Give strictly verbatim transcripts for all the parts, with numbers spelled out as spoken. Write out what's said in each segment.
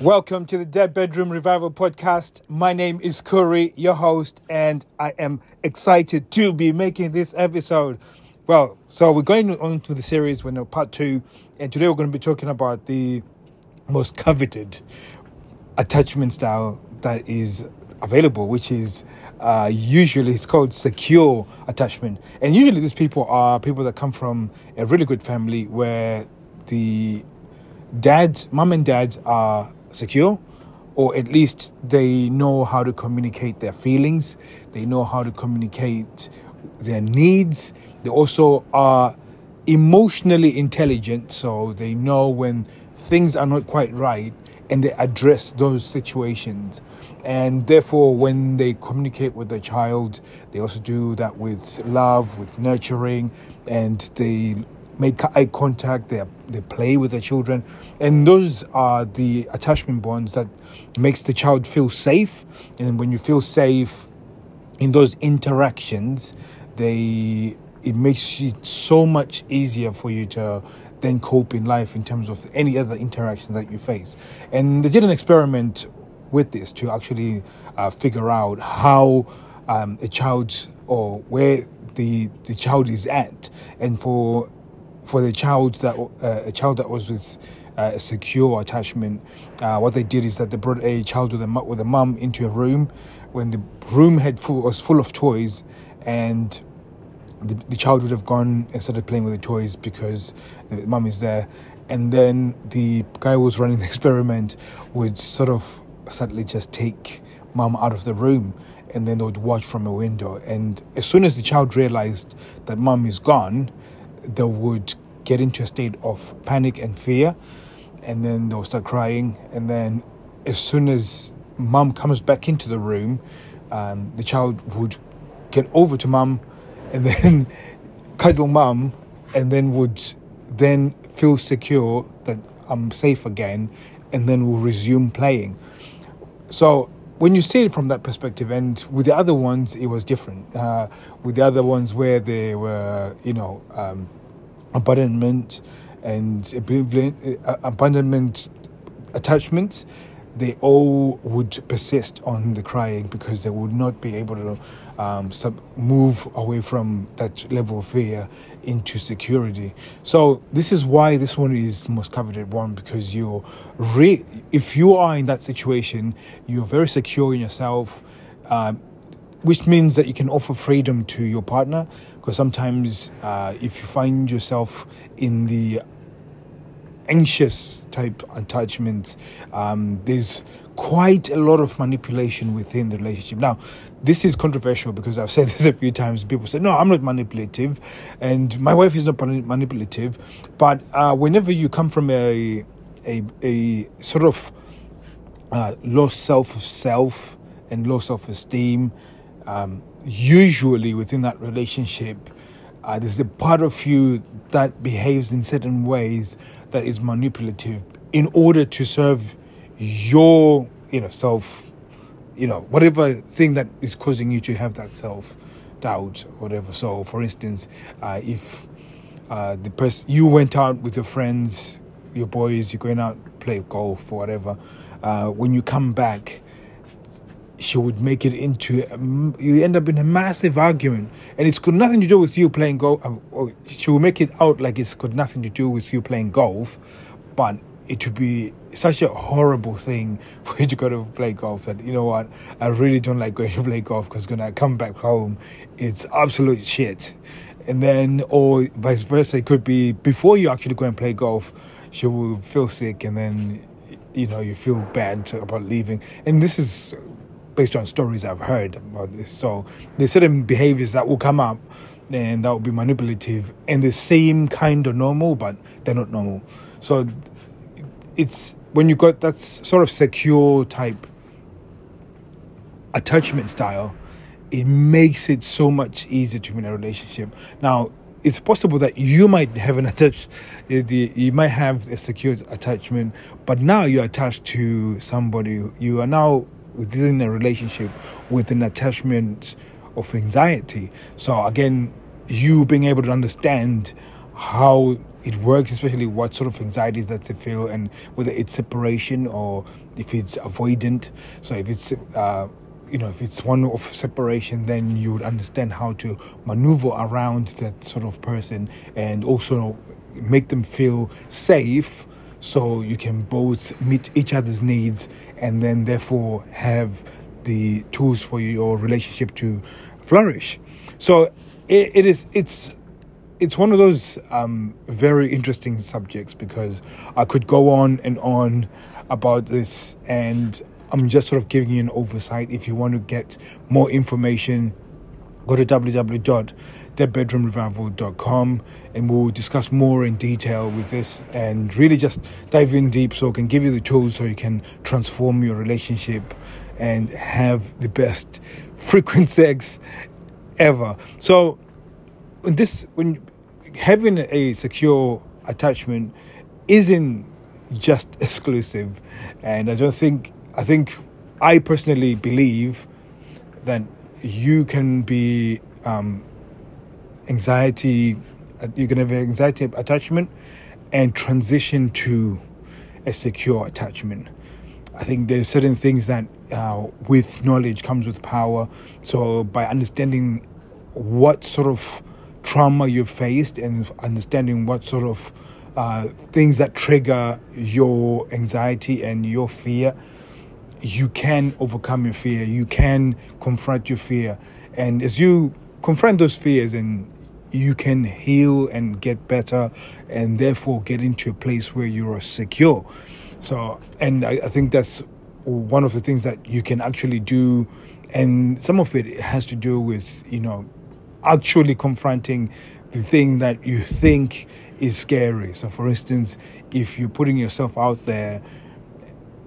Welcome to the Dead Bedroom Revival podcast. My name is Curry, your host, and I am excited to be making this episode. Well, so we're going on to the series, we're now part two, and today we're going to be talking about the most coveted attachment style that is available, which is uh, usually it's called secure attachment. And usually these people are people that come from a really good family where the dad, mum and dad are secure, or at least they know how to communicate their feelings, they know how to communicate their needs, they also are emotionally intelligent, so they know when things are not quite right and they address those situations. And therefore, when they communicate with their child, they also do that with love, with nurturing, and they make eye contact, they they play with their children. And those are the attachment bonds that makes the child feel safe. And when you feel safe in those interactions, they it makes it so much easier for you to then cope in life in terms of any other interactions that you face. And they did an experiment with this to actually uh, figure out how um, a child or where the the child is at. And for For the child that uh, a child that was with uh, a secure attachment, uh, what they did is that they brought a child with a with a mum into a room. When the room had full, was full of toys, and the, the child would have gone and started playing with the toys because the mum is there. And then the guy who was running the experiment would sort of suddenly just take mum out of the room, and then they would watch from a window. And as soon as the child realized that mum is gone, they would get into a state of panic and fear, and then they'll start crying. And then as soon as mum comes back into the room, um, the child would get over to mum and then cuddle mum, and then would then feel secure that I'm safe again, and then will resume playing. So when you see it from that perspective, and with the other ones, it was different. Uh, with the other ones where they were, you know, um, abandonment and abandonment attachment, they all would persist on the crying because they would not be able to um, sub- move away from that level of fear into security. So this is why this one is most coveted one, because you're re- if you are in that situation, you're very secure in yourself, um, which means that you can offer freedom to your partner. Because sometimes uh, if you find yourself in the anxious type attachment, um, there's quite a lot of manipulation within the relationship. Now, this is controversial because I've said this a few times. People say, no, I'm not manipulative, and my wife is not manipulative. But uh, whenever you come from a a, a sort of uh, low self self and low self esteem, um, usually within that relationship, Uh, there's a part of you that behaves in certain ways that is manipulative in order to serve your, you know, self, you know, whatever thing that is causing you to have that self-doubt, whatever. So, for instance, uh, if uh, the person you went out with your friends, your boys, you're going out play golf or whatever, uh, when you come back, she would make it into a, you end up in a massive argument, and it's got nothing to do with you playing golf. She will make it out like it's got nothing to do with you playing golf, but it would be such a horrible thing for you to go to play golf that, you know what, I really don't like going to play golf, because when I come back home, it's absolute shit. And then, or vice versa, it could be before you actually go and play golf, she will feel sick, and then, you know, you feel bad about leaving. And this is based on stories I've heard about this. So there's certain behaviors that will come up and that will be manipulative, and the same kind of normal, but they're not normal. So it's when you got that sort of secure type attachment style, it makes it so much easier to be in a relationship. Now, it's possible that you might have an attached, you might have a secure attachment, but now you're attached to somebody. You are now within a relationship with an attachment of anxiety. So again, you being able to understand how it works, especially what sort of anxieties that they feel, and whether it's separation or if it's avoidant. So if it's uh, you know, if it's one of separation, then you would understand how to maneuver around that sort of person and also make them feel safe, so you can both meet each other's needs and then therefore have the tools for your relationship to flourish. So it, it is it's it's one of those um, very interesting subjects, because I could go on and on about this, and I'm just sort of giving you an oversight. If you want to get more information, go to w w w dot dead bedroom revival dot com and we'll discuss more in detail with this and really just dive in deep, so I can give you the tools so you can transform your relationship and have the best frequent sex ever. So when this, when having a secure attachment isn't just exclusive, and I don't think, I think I personally believe that you can be um, anxiety, you can have an anxiety attachment and transition to a secure attachment. I think there's certain things that uh, with knowledge comes with power. So by understanding what sort of trauma you faced and understanding what sort of uh, things that trigger your anxiety and your fear, you can overcome your fear, you can confront your fear. And as you confront those fears, and you can heal and get better and therefore get into a place where you are secure. So, and I, I think that's one of the things that you can actually do. And some of it has to do with, you know, actually confronting the thing that you think is scary. So for instance, if you're putting yourself out there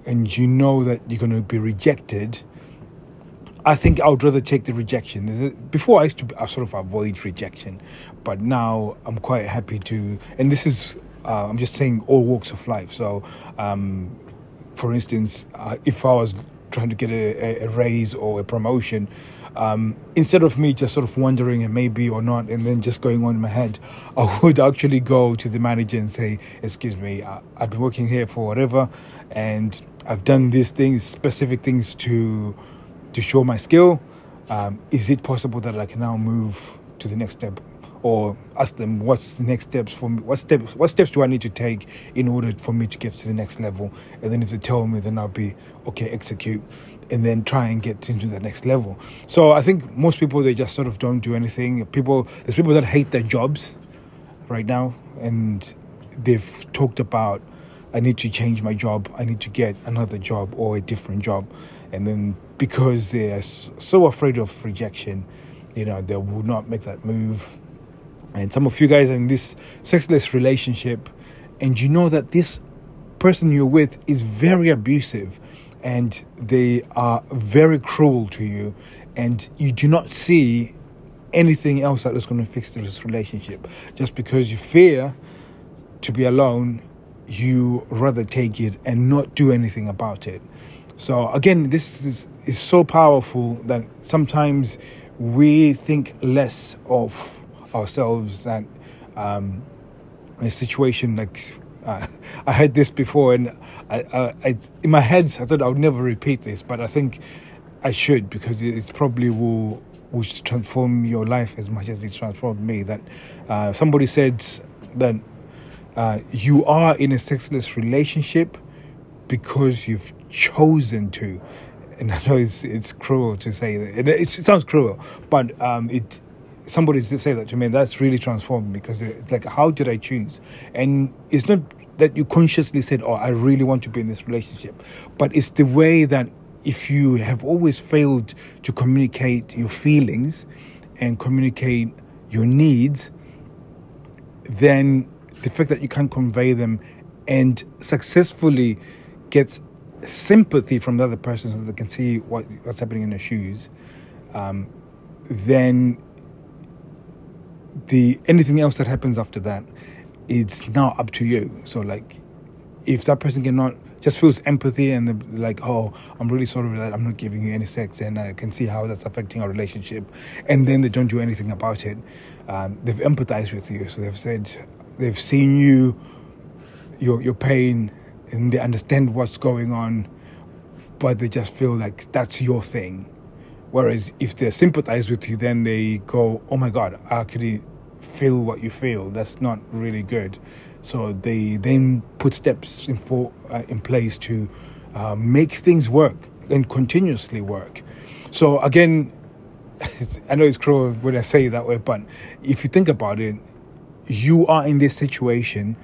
and you know that you're going to be rejected, I think I would rather take the rejection. Before I used to I sort of avoid rejection, but now I'm quite happy to. And this is, uh, I'm just saying, all walks of life. So, um, for instance, uh, if I was trying to get a, a raise or a promotion, um, instead of me just sort of wondering and maybe or not, and then just going on in my head, I would actually go to the manager and say, excuse me, I, I've been working here for whatever, and I've done these things, specific things to to show my skill. Um, is it possible that I can now move to the next step? Or ask them, what's the next steps for me? What steps, what steps do I need to take in order for me to get to the next level? And then if they tell me, then I'll be, okay, execute, and then try and get into the next level. So I think most people, they just sort of don't do anything. People, there's people that hate their jobs right now, and they've talked about, I need to change my job, I need to get another job or a different job. And then because they're so afraid of rejection, you know, they will not make that move. And some of you guys are in this sexless relationship, and you know that this person you're with is very abusive and they are very cruel to you, and you do not see anything else that is going to fix this relationship. Just because you fear to be alone, you rather take it and not do anything about it. So again, this is, is so powerful that sometimes we think less of ourselves, and um, a situation like uh, I heard this before, and I, I, I, in my head I thought I would never repeat this, but I think I should, because it probably will will transform your life as much as it transformed me. That uh, somebody said that uh, you are in a sexless relationship because you've chosen to, and I know it's it's cruel to say that, it, it sounds cruel, but um, it. Somebody did say that to me, and that's really transformed me, because it's like, how did I choose? And it's not that you consciously said, oh, I really want to be in this relationship, but it's the way that if you have always failed to communicate your feelings and communicate your needs, then the fact that you can't convey them and successfully get sympathy from the other person so that they can see what, what's happening in their shoes, um, then... the anything else that happens after that, it's now up to you. So like, if that person cannot, just feels empathy and like, oh, I'm really sorry that I'm not giving you any sex, and I can see how that's affecting our relationship, and then they don't do anything about it, um, they've empathized with you, so they've said, they've seen you, your your pain, and they understand what's going on, but they just feel like that's your thing. Whereas if they sympathize with you, then they go, oh my God, I actually feel what you feel. That's not really good. So they then put steps in, for, uh, in place to uh, make things work and continuously work. So again, it's, I know it's cruel when I say it that way, but if you think about it, you are in this situation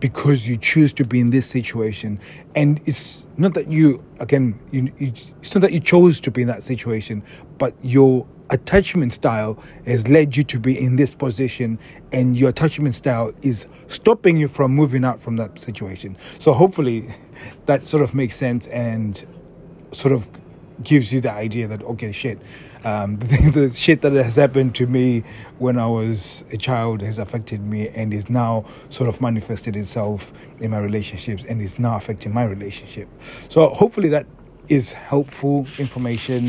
because you choose to be in this situation, and it's not that you again you, you, it's not that you chose to be in that situation, but your attachment style has led you to be in this position, and your attachment style is stopping you from moving out from that situation. So hopefully that sort of makes sense and sort of gives you the idea that, okay, shit, um, the, the shit that has happened to me when I was a child has affected me and is now sort of manifested itself in my relationships and is now affecting my relationship. So hopefully that is helpful information.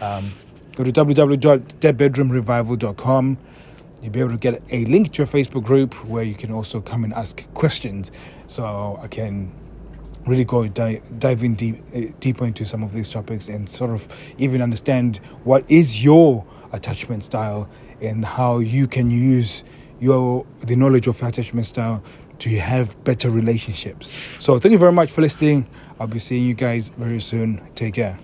Um, go to w w w dot dead bedroom revival dot com. You'll be able to get a link to a Facebook group where you can also come and ask questions, so I can really go di- dive in deep, uh, deeper into some of these topics and sort of even understand what is your attachment style and how you can use your the knowledge of your attachment style to have better relationships. So thank you very much for listening. I'll be seeing you guys very soon. Take care.